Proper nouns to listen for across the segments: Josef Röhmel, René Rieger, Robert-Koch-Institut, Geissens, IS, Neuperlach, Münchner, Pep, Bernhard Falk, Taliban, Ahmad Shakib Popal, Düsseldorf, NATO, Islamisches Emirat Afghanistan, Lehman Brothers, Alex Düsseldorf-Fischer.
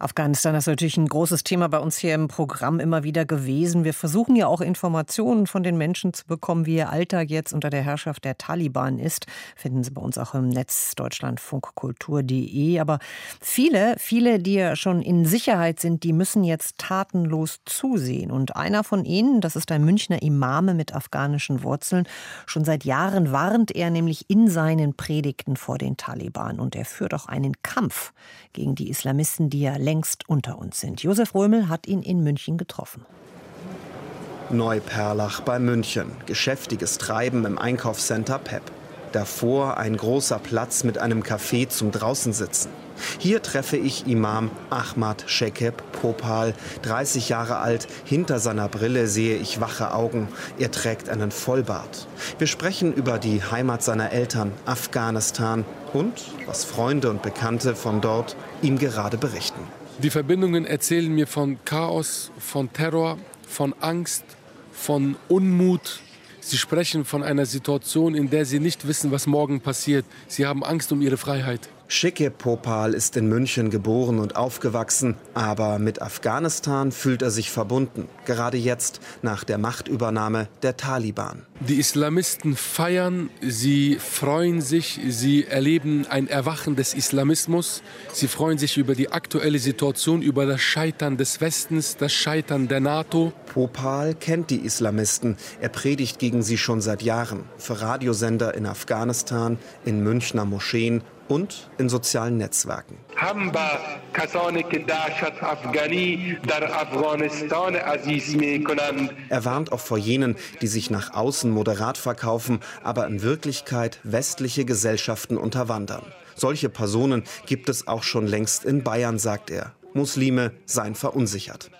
Afghanistan ist natürlich ein großes Thema bei uns hier im Programm immer wieder gewesen. Wir versuchen ja auch Informationen von den Menschen zu bekommen, wie ihr Alltag jetzt unter der Herrschaft der Taliban ist. Finden Sie bei uns auch im Netz deutschlandfunkkultur.de. Aber viele, die ja schon in Sicherheit sind, die müssen jetzt tatenlos zusehen. Und einer von ihnen, das ist ein Münchner Imame mit afghanischen Wurzeln. Schon seit Jahren warnt er nämlich in seinen Predigten vor den Taliban. Und er führt auch einen Kampf gegen die Islamisten, die ja längst unter uns sind. Josef Röhmel hat ihn in München getroffen. Neuperlach bei München. Geschäftiges Treiben im Einkaufscenter Pep. Davor ein großer Platz mit einem Café zum Draußensitzen. Hier treffe ich Imam Ahmad Shakib Popal, 30 Jahre alt. Hinter seiner Brille sehe ich wache Augen. Er trägt einen Vollbart. Wir sprechen über die Heimat seiner Eltern, Afghanistan, und was Freunde und Bekannte von dort ihm gerade berichten. Die Verbindungen erzählen mir von Chaos, von Terror, von Angst, von Unmut. Sie sprechen von einer Situation, in der sie nicht wissen, was morgen passiert. Sie haben Angst um ihre Freiheit. Shakib Popal ist in München geboren und aufgewachsen, aber mit Afghanistan fühlt er sich verbunden. Gerade jetzt, nach der Machtübernahme der Taliban. Die Islamisten feiern, sie freuen sich, sie erleben ein Erwachen des Islamismus. Sie freuen sich über die aktuelle Situation, über das Scheitern des Westens, das Scheitern der NATO. Popal kennt die Islamisten. Er predigt gegen sie schon seit Jahren. Für Radiosender in Afghanistan, in Münchner Moscheen und in sozialen Netzwerken. Er warnt auch vor jenen, die sich nach außen moderat verkaufen, aber in Wirklichkeit westliche Gesellschaften unterwandern. Solche Personen gibt es auch schon längst in Bayern, sagt er. Muslime seien verunsichert.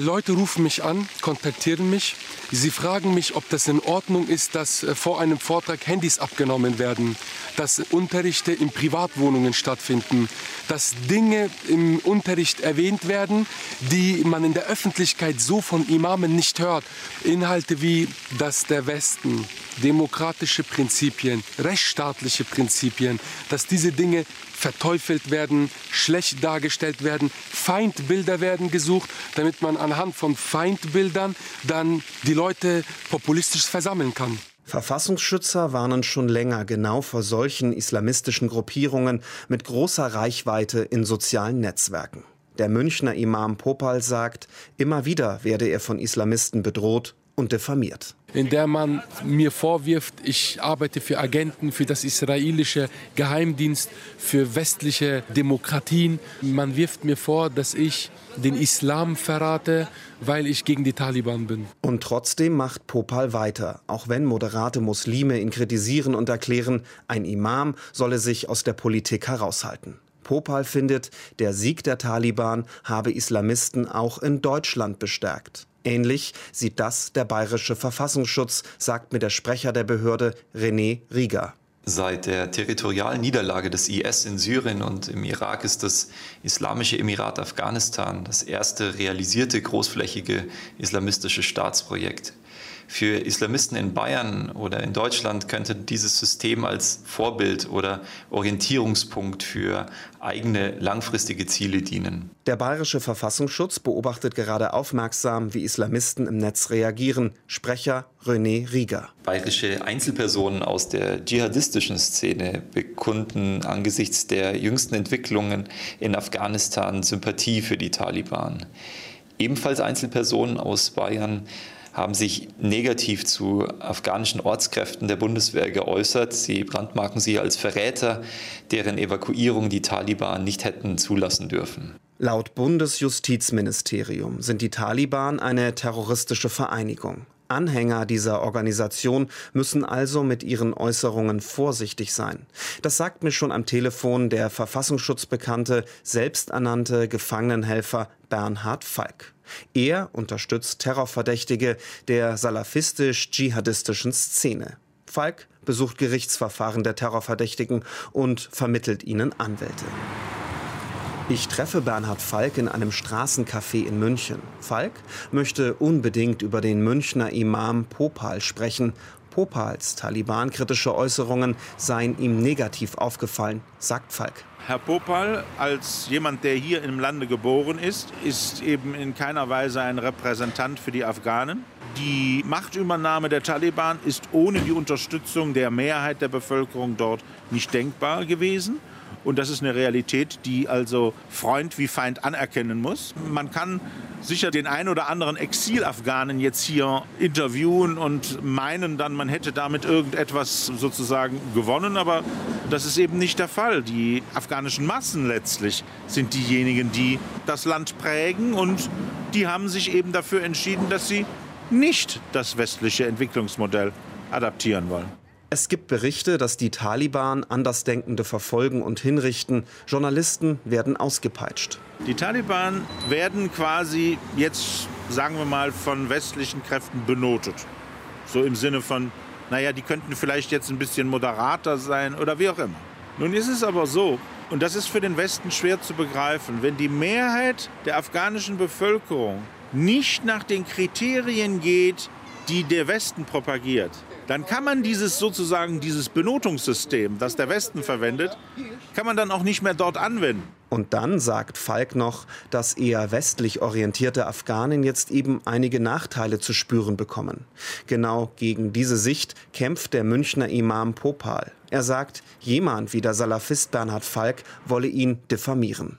Leute rufen mich an, kontaktieren mich. Sie fragen mich, ob das in Ordnung ist, dass vor einem Vortrag Handys abgenommen werden, dass Unterrichte in Privatwohnungen stattfinden, dass Dinge im Unterricht erwähnt werden, die man in der Öffentlichkeit so von Imamen nicht hört. Inhalte wie, dass der Westen, demokratische Prinzipien, rechtsstaatliche Prinzipien, dass diese Dinge verteufelt werden, schlecht dargestellt werden, Feindbilder werden gesucht, damit man anhand von Feindbildern dann die Leute populistisch versammeln kann. Verfassungsschützer warnen schon länger genau vor solchen islamistischen Gruppierungen mit großer Reichweite in sozialen Netzwerken. Der Münchner Imam Popal sagt, immer wieder werde er von Islamisten bedroht und diffamiert. In der man mir vorwirft, ich arbeite für Agenten, für das israelische Geheimdienst, für westliche Demokratien. Man wirft mir vor, dass ich den Islam verrate, weil ich gegen die Taliban bin. Und trotzdem macht Popal weiter, auch wenn moderate Muslime ihn kritisieren und erklären, ein Imam solle sich aus der Politik heraushalten. Popal findet, der Sieg der Taliban habe Islamisten auch in Deutschland bestärkt. Ähnlich sieht das der bayerische Verfassungsschutz, sagt mir der Sprecher der Behörde René Rieger. Seit der territorialen Niederlage des IS in Syrien und im Irak ist das Islamische Emirat Afghanistan das erste realisierte großflächige islamistische Staatsprojekt. Für Islamisten in Bayern oder in Deutschland könnte dieses System als Vorbild oder Orientierungspunkt für eigene langfristige Ziele dienen. Der bayerische Verfassungsschutz beobachtet gerade aufmerksam, wie Islamisten im Netz reagieren. Sprecher René Rieger. Bayerische Einzelpersonen aus der dschihadistischen Szene bekunden angesichts der jüngsten Entwicklungen in Afghanistan Sympathie für die Taliban. Ebenfalls Einzelpersonen aus Bayern haben sich negativ zu afghanischen Ortskräften der Bundeswehr geäußert. Sie brandmarken sie als Verräter, deren Evakuierung die Taliban nicht hätten zulassen dürfen. Laut Bundesjustizministerium sind die Taliban eine terroristische Vereinigung. Anhänger dieser Organisation müssen also mit ihren Äußerungen vorsichtig sein. Das sagt mir schon am Telefon der verfassungsschutzbekannte, selbsternannte Gefangenenhelfer Bernhard Falk. Er unterstützt Terrorverdächtige der salafistisch-dschihadistischen Szene. Falk besucht Gerichtsverfahren der Terrorverdächtigen und vermittelt ihnen Anwälte. Ich treffe Bernhard Falk in einem Straßencafé in München. Falk möchte unbedingt über den Münchner Imam Popal sprechen. Popals talibankritische Äußerungen seien ihm negativ aufgefallen, sagt Falk. Herr Popal, als jemand, der hier im Lande geboren ist, ist eben in keiner Weise ein Repräsentant für die Afghanen. Die Machtübernahme der Taliban ist ohne die Unterstützung der Mehrheit der Bevölkerung dort nicht denkbar gewesen. Und das ist eine Realität, die also Freund wie Feind anerkennen muss. Man kann sicher den einen oder anderen Exil-Afghanen jetzt hier interviewen und meinen dann, man hätte damit irgendetwas sozusagen gewonnen. Aber das ist eben nicht der Fall. Die afghanischen Massen letztlich sind diejenigen, die das Land prägen. Und die haben sich eben dafür entschieden, dass sie nicht das westliche Entwicklungsmodell adaptieren wollen. Es gibt Berichte, dass die Taliban Andersdenkende verfolgen und hinrichten. Journalisten werden ausgepeitscht. Die Taliban werden quasi jetzt, sagen wir mal, von westlichen Kräften benotet. So im Sinne von, naja, die könnten vielleicht jetzt ein bisschen moderater sein oder wie auch immer. Nun ist es aber so, und das ist für den Westen schwer zu begreifen, wenn die Mehrheit der afghanischen Bevölkerung nicht nach den Kriterien geht, die der Westen propagiert, dann kann man dieses Benotungssystem, das der Westen verwendet, kann man dann auch nicht mehr dort anwenden. Und dann sagt Falk noch, dass eher westlich orientierte Afghanen jetzt eben einige Nachteile zu spüren bekommen. Genau gegen diese Sicht kämpft der Münchner Imam Popal. Er sagt, jemand wie der Salafist Bernhard Falk wolle ihn diffamieren.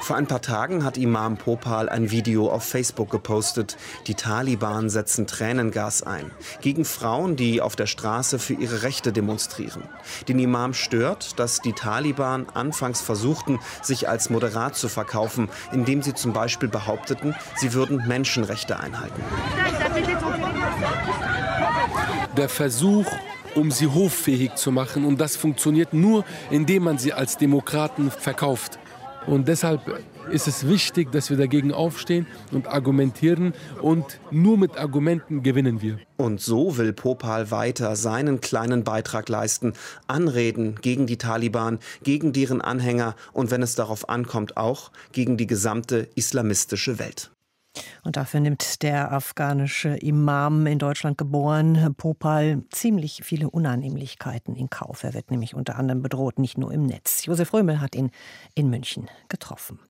Vor ein paar Tagen hat Imam Popal ein Video auf Facebook gepostet. Die Taliban setzen Tränengas ein gegen Frauen, die auf der Straße für ihre Rechte demonstrieren. Den Imam stört, dass die Taliban anfangs versuchten, sich als moderat zu verkaufen, indem sie zum Beispiel behaupteten, sie würden Menschenrechte einhalten. Der Versuch, um sie hoffähig zu machen, und das funktioniert nur, indem man sie als Demokraten verkauft. Und deshalb ist es wichtig, dass wir dagegen aufstehen und argumentieren. Und nur mit Argumenten gewinnen wir. Und so will Popal weiter seinen kleinen Beitrag leisten. Anreden gegen die Taliban, gegen deren Anhänger und wenn es darauf ankommt, auch gegen die gesamte islamistische Welt. Und dafür nimmt der afghanische Imam, in Deutschland geboren, Popal, ziemlich viele Unannehmlichkeiten in Kauf. Er wird nämlich unter anderem bedroht, nicht nur im Netz. Josef Röhmel hat ihn in München getroffen.